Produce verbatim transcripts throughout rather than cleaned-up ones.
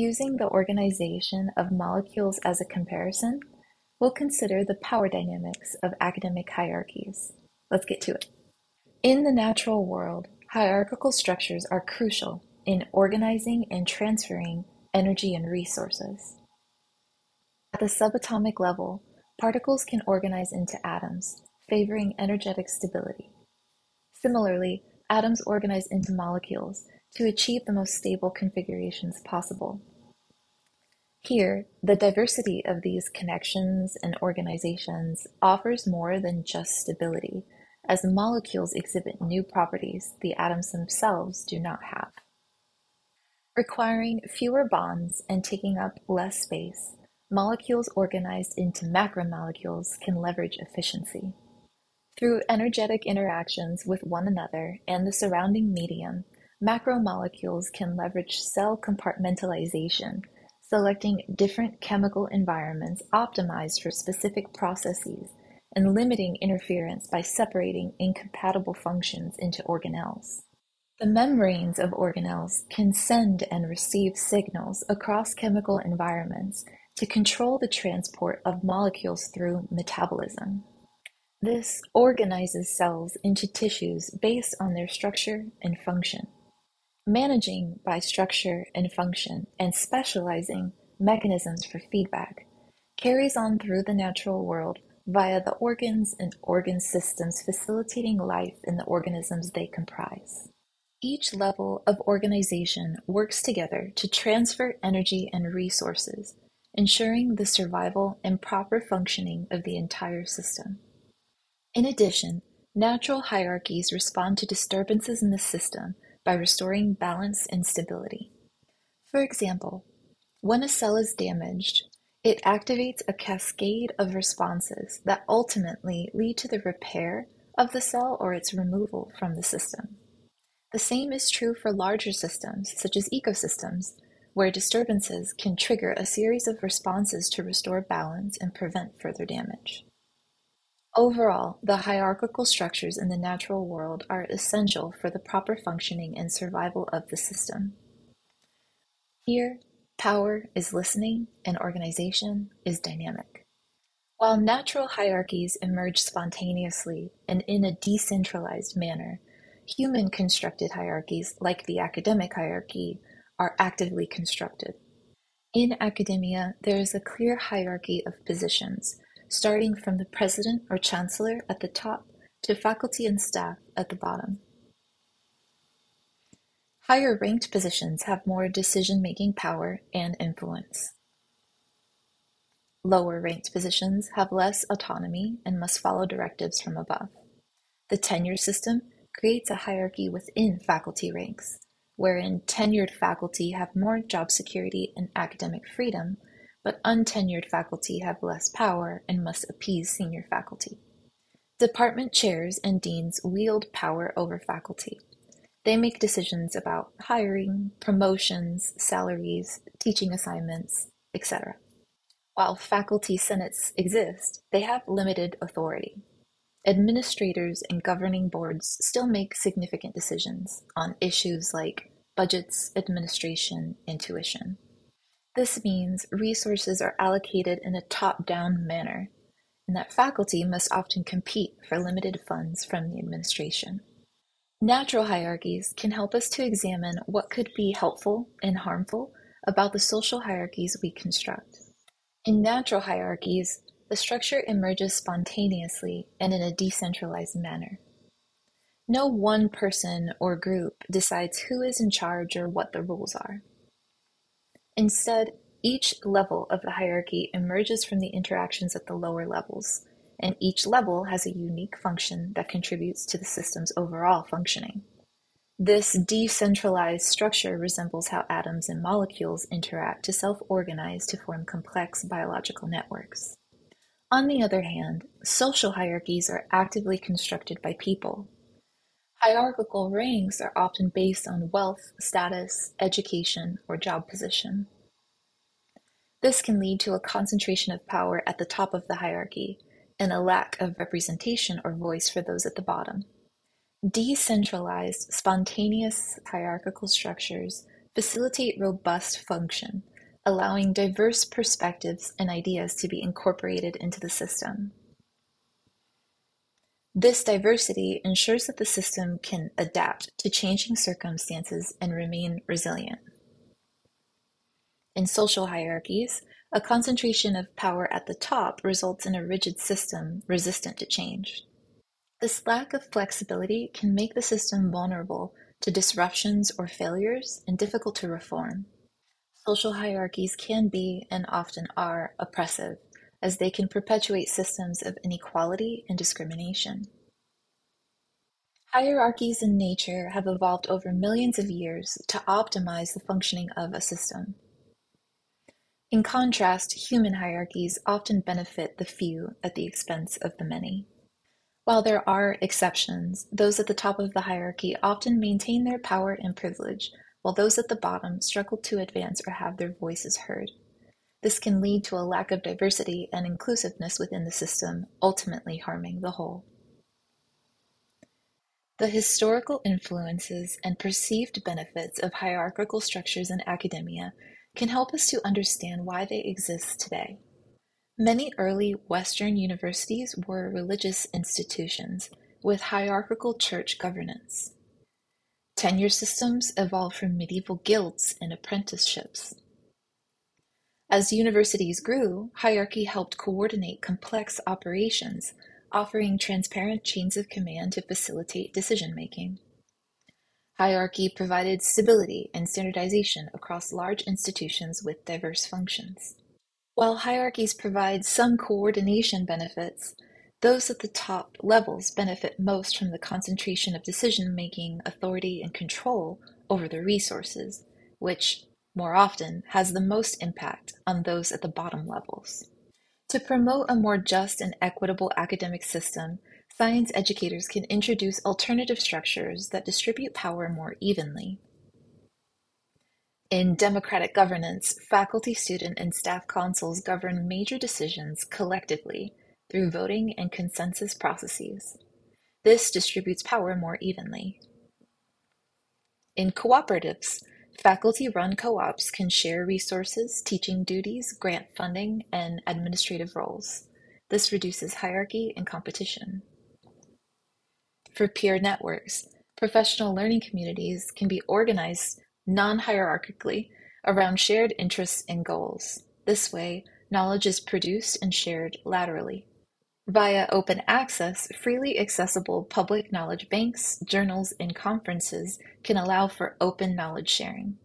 Using the organization of molecules as a comparison, we'll consider the power dynamics of academic hierarchies. Let's get to it. In the natural world, hierarchical structures are crucial in organizing and transferring energy and resources. At the subatomic level, particles can organize into atoms, favoring energetic stability. Similarly, atoms organize into molecules to achieve the most stable configurations possible. Here, the diversity of these connections and organizations offers more than just stability, as molecules exhibit new properties the atoms themselves do not have. Requiring fewer bonds and taking up less space, molecules organized into macromolecules can leverage efficiency. Through energetic interactions with one another and the surrounding medium, macromolecules can leverage cell compartmentalization, selecting different chemical environments optimized for specific processes and limiting interference by separating incompatible functions into organelles. The membranes of organelles can send and receive signals across chemical environments to control the transport of molecules through metabolism. This organizes cells into tissues based on their structure and function. Managing by structure and function and specializing mechanisms for feedback carries on through the natural world via the organs and organ systems facilitating life in the organisms they comprise. Each level of organization works together to transfer energy and resources, ensuring the survival and proper functioning of the entire system. In addition, natural hierarchies respond to disturbances in the system by restoring balance and stability. For example, when a cell is damaged, it activates a cascade of responses that ultimately lead to the repair of the cell or its removal from the system. The same is true for larger systems, such as ecosystems, where disturbances can trigger a series of responses to restore balance and prevent further damage. Overall, the hierarchical structures in the natural world are essential for the proper functioning and survival of the system. Here, power is listening and organization is dynamic. While natural hierarchies emerge spontaneously and in a decentralized manner, human-constructed hierarchies, like the academic hierarchy, are actively constructed. In academia, there is a clear hierarchy of positions, starting from the president or chancellor at the top to faculty and staff at the bottom. Higher ranked positions have more decision-making power and influence. Lower ranked positions have less autonomy and must follow directives from above. The tenure system creates a hierarchy within faculty ranks, wherein tenured faculty have more job security and academic freedom, but untenured faculty have less power and must appease senior faculty. Department chairs and deans wield power over faculty. They make decisions about hiring, promotions, salaries, teaching assignments, et cetera. While faculty senates exist, they have limited authority. Administrators and governing boards still make significant decisions on issues like budgets, administration, and tuition. This means resources are allocated in a top-down manner, and that faculty must often compete for limited funds from the administration. Natural hierarchies can help us to examine what could be helpful and harmful about the social hierarchies we construct. In natural hierarchies, the structure emerges spontaneously and in a decentralized manner. No one person or group decides who is in charge or what the rules are. Instead, each level of the hierarchy emerges from the interactions at the lower levels, and each level has a unique function that contributes to the system's overall functioning. This decentralized structure resembles how atoms and molecules interact to self-organize to form complex biological networks. On the other hand, social hierarchies are actively constructed by people. Hierarchical ranks are often based on wealth, status, education, or job position. This can lead to a concentration of power at the top of the hierarchy and a lack of representation or voice for those at the bottom. Decentralized, spontaneous hierarchical structures facilitate robust function, allowing diverse perspectives and ideas to be incorporated into the system. This diversity ensures that the system can adapt to changing circumstances and remain resilient. In social hierarchies, a concentration of power at the top results in a rigid system resistant to change. This lack of flexibility can make the system vulnerable to disruptions or failures and difficult to reform. Social hierarchies can be, and often are, oppressive, as they can perpetuate systems of inequality and discrimination. Hierarchies in nature have evolved over millions of years to optimize the functioning of a system. In contrast, human hierarchies often benefit the few at the expense of the many. While there are exceptions, those at the top of the hierarchy often maintain their power and privilege, while those at the bottom struggle to advance or have their voices heard. This can lead to a lack of diversity and inclusiveness within the system, ultimately harming the whole. The historical influences and perceived benefits of hierarchical structures in academia can help us to understand why they exist today. Many early Western universities were religious institutions with hierarchical church governance. Tenure systems evolved from medieval guilds and apprenticeships. As universities grew, hierarchy helped coordinate complex operations, offering transparent chains of command to facilitate decision-making. Hierarchy provided stability and standardization across large institutions with diverse functions. While hierarchies provide some coordination benefits, those at the top levels benefit most from the concentration of decision-making, authority, and control over their resources, which, more often, has the most impact on those at the bottom levels. To promote a more just and equitable academic system, science educators can introduce alternative structures that distribute power more evenly. In democratic governance, faculty, student, and staff councils govern major decisions collectively through voting and consensus processes. This distributes power more evenly. In cooperatives, faculty-run co-ops can share resources, teaching duties, grant funding, and administrative roles. This reduces hierarchy and competition. For peer networks, professional learning communities can be organized non-hierarchically around shared interests and goals. This way, knowledge is produced and shared laterally. Via open access, freely accessible public knowledge banks, journals, and conferences can allow for open knowledge sharing.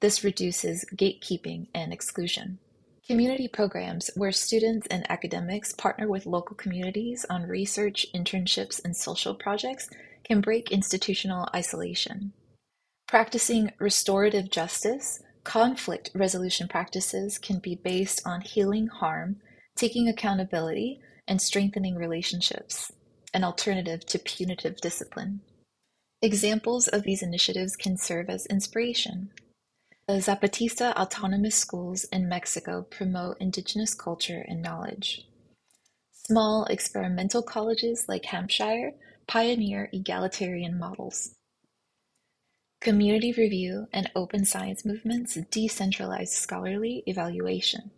This reduces gatekeeping and exclusion. Community programs where students and academics partner with local communities on research, internships, and social projects can break institutional isolation. Practicing restorative justice, conflict resolution practices can be based on healing harm, taking accountability, and strengthening relationships, an alternative to punitive discipline. Examples of these initiatives can serve as inspiration. The Zapatista autonomous schools in Mexico promote indigenous culture and knowledge. Small experimental colleges like Hampshire pioneer egalitarian models. Community review and open science movements decentralize scholarly evaluation.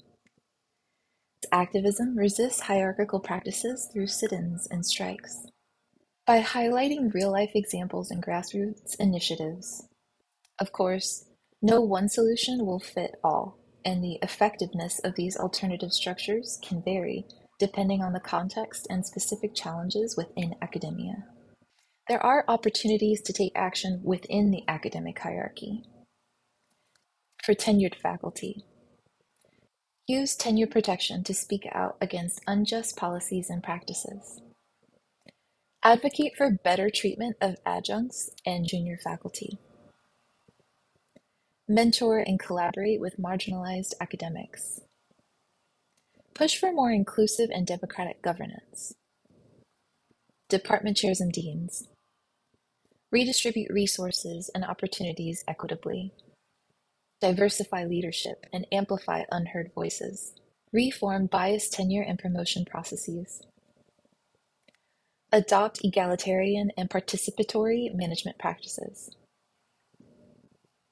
Activism resists hierarchical practices through sit-ins and strikes. By highlighting real-life examples and grassroots initiatives, of course, no one solution will fit all, and the effectiveness of these alternative structures can vary depending on the context and specific challenges within academia. There are opportunities to take action within the academic hierarchy. For tenured faculty, use tenure protection to speak out against unjust policies and practices. Advocate for better treatment of adjuncts and junior faculty. Mentor and collaborate with marginalized academics. Push for more inclusive and democratic governance. Department chairs and deans. Redistribute resources and opportunities equitably. Diversify leadership and amplify unheard voices. Reform biased tenure and promotion processes. Adopt egalitarian and participatory management practices.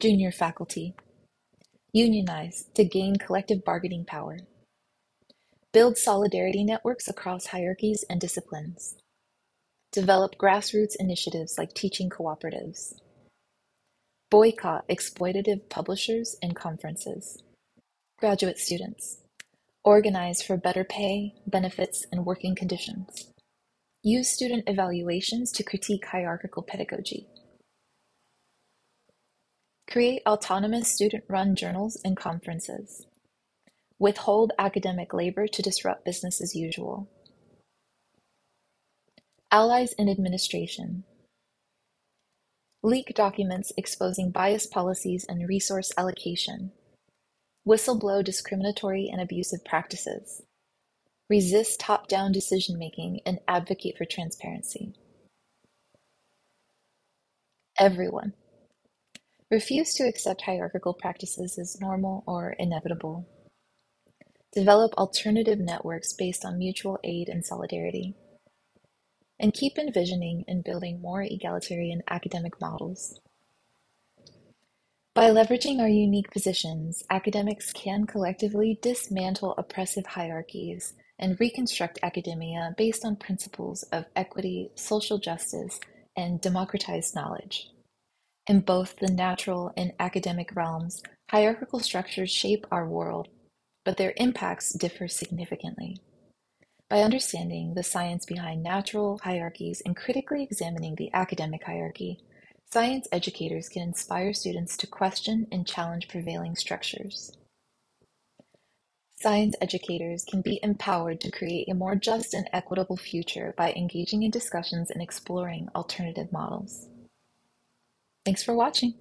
Junior faculty. Unionize to gain collective bargaining power. Build solidarity networks across hierarchies and disciplines. Develop grassroots initiatives like teaching cooperatives. Boycott exploitative publishers and conferences. Graduate students. Organize for better pay, benefits, and working conditions. Use student evaluations to critique hierarchical pedagogy. Create autonomous student-run journals and conferences. Withhold academic labor to disrupt business as usual. Allies in administration. Leak documents exposing biased policies and resource allocation. Whistleblow discriminatory and abusive practices. Resist top-down decision-making and advocate for transparency. Everyone. Refuse to accept hierarchical practices as normal or inevitable. Develop alternative networks based on mutual aid and solidarity. And keep envisioning and building more egalitarian academic models. By leveraging our unique positions, academics can collectively dismantle oppressive hierarchies and reconstruct academia based on principles of equity, social justice, and democratized knowledge. In both the natural and academic realms, hierarchical structures shape our world, but their impacts differ significantly. By understanding the science behind natural hierarchies and critically examining the academic hierarchy, science educators can inspire students to question and challenge prevailing structures. Science educators can be empowered to create a more just and equitable future by engaging in discussions and exploring alternative models. Thanks for watching.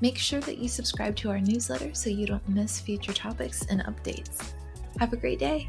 Make sure that you subscribe to our newsletter so you don't miss future topics and updates. Have a great day.